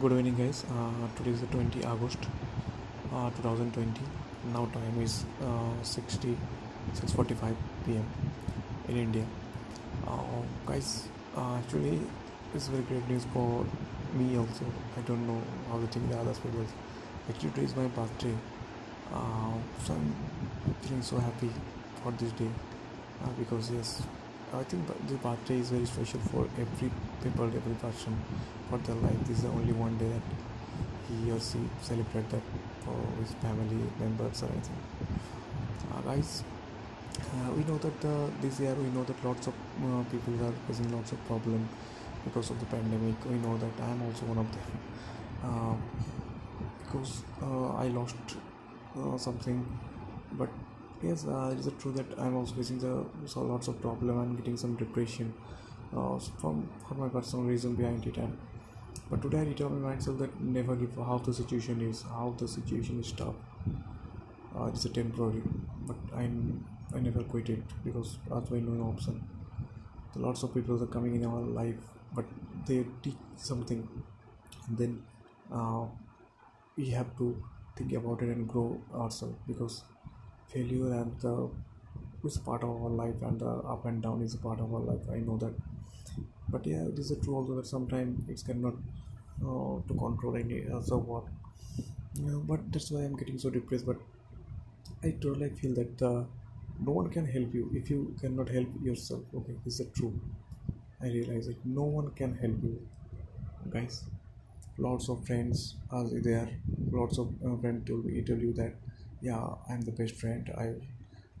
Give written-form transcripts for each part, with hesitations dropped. Good evening guys, today is the 20 August 2020. Now time is 6:45 p.m. in India. Guys, actually it's very great news for me also. I don't know how to think the other people. Actually today is my birthday, so I'm feeling so happy for this day, because yes, I think the birthday is very special for every person for their life. This is the only one day that he or she celebrate that for his family members or anything. Guys, we know that this year we know that lots of people are facing lots of problems because of the pandemic. We know that I am also one of them, because I lost something, but yes, it is true that I'm also facing lots of problem and getting some depression for my personal reason behind it. And but today I determined myself that never give how the situation is, tough. It's a temporary, but I never quit it, because that's my no option. So lots of people are coming in our life, but they teach something, and then we have to think about it and grow ourselves, because failure and is part of our life, and the up and down is a part of our life. I know that, but yeah, it is true also that sometimes it's cannot to control any what. But that's why I'm getting so depressed. But I totally feel that no one can help you if you cannot help yourself. Okay, this is true. I realize that no one can help you, guys. Lots of friends are there. Lots of friends tell you that, yeah, I'm the best friend, I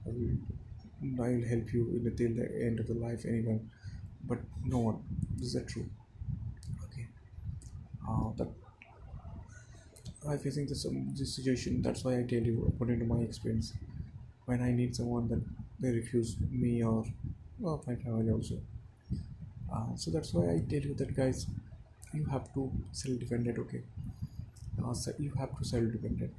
will help you till the end of the life, anyone, but no one. This is true. Okay, but I'm facing this situation. That's why I tell you, according to my experience, when I need someone, that they refuse me, or well, my family also. So that's why I tell you that, guys, you have to self-dependent. Okay, so you have to self-dependent.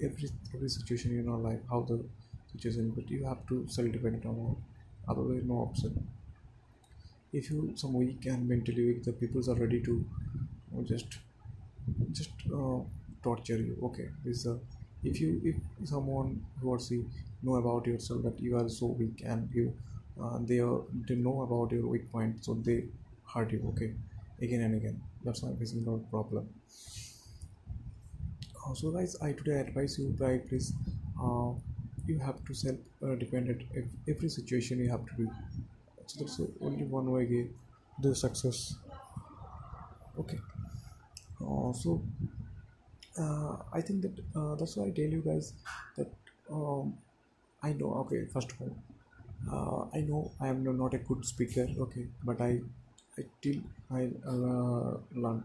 Every situation in our life, how the situation, but you have to self-dependent on. Otherwise, no option. If you some weak and mentally weak, the people are ready to just torture you. Okay, this if someone who or she know about yourself that you are so weak, and you they know about your weak point, so they hurt you. Okay, again and again. That's why this is not a problem. So guys, I today advise you, by please, you have to self dependent. Every situation you have to do. So that's only one way to the success. Okay. I think that that's why I tell you guys that I know. Okay, first of all, I know I am not a good speaker. Okay, but I learn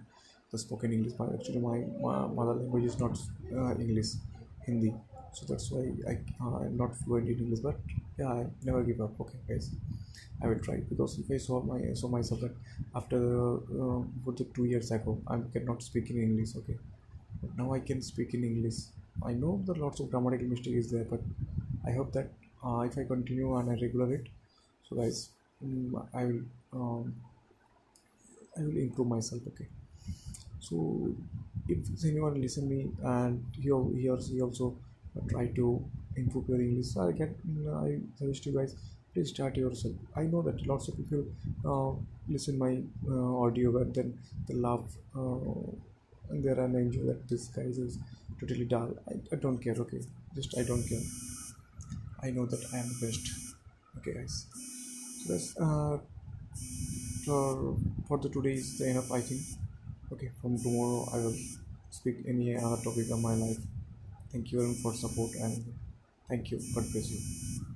the spoken English. Actually, my mother language is not English, Hindi. So that's why I'm not fluent in English. But yeah, I never give up. Okay, guys, I will try, because if I saw myself that after for the 2 years ago, I cannot speak in English. Okay, but now I can speak in English. I know that lots of grammatical mistake is there, but I hope that if I continue and I regular it, so guys, I will improve myself. Okay. So if anyone listen me and he or she also try to improve your English, I suggest you guys, please start yourself. I know that lots of people listen my audio, but then they love and they run enjoy that this guy is totally dull. I don't care. Okay, just I don't care. I know that I am the best. Okay, guys. So that's for the today is the enough, I think. Okay, from tomorrow I will speak any other topic of my life. Thank you everyone for support, and thank you. God bless you.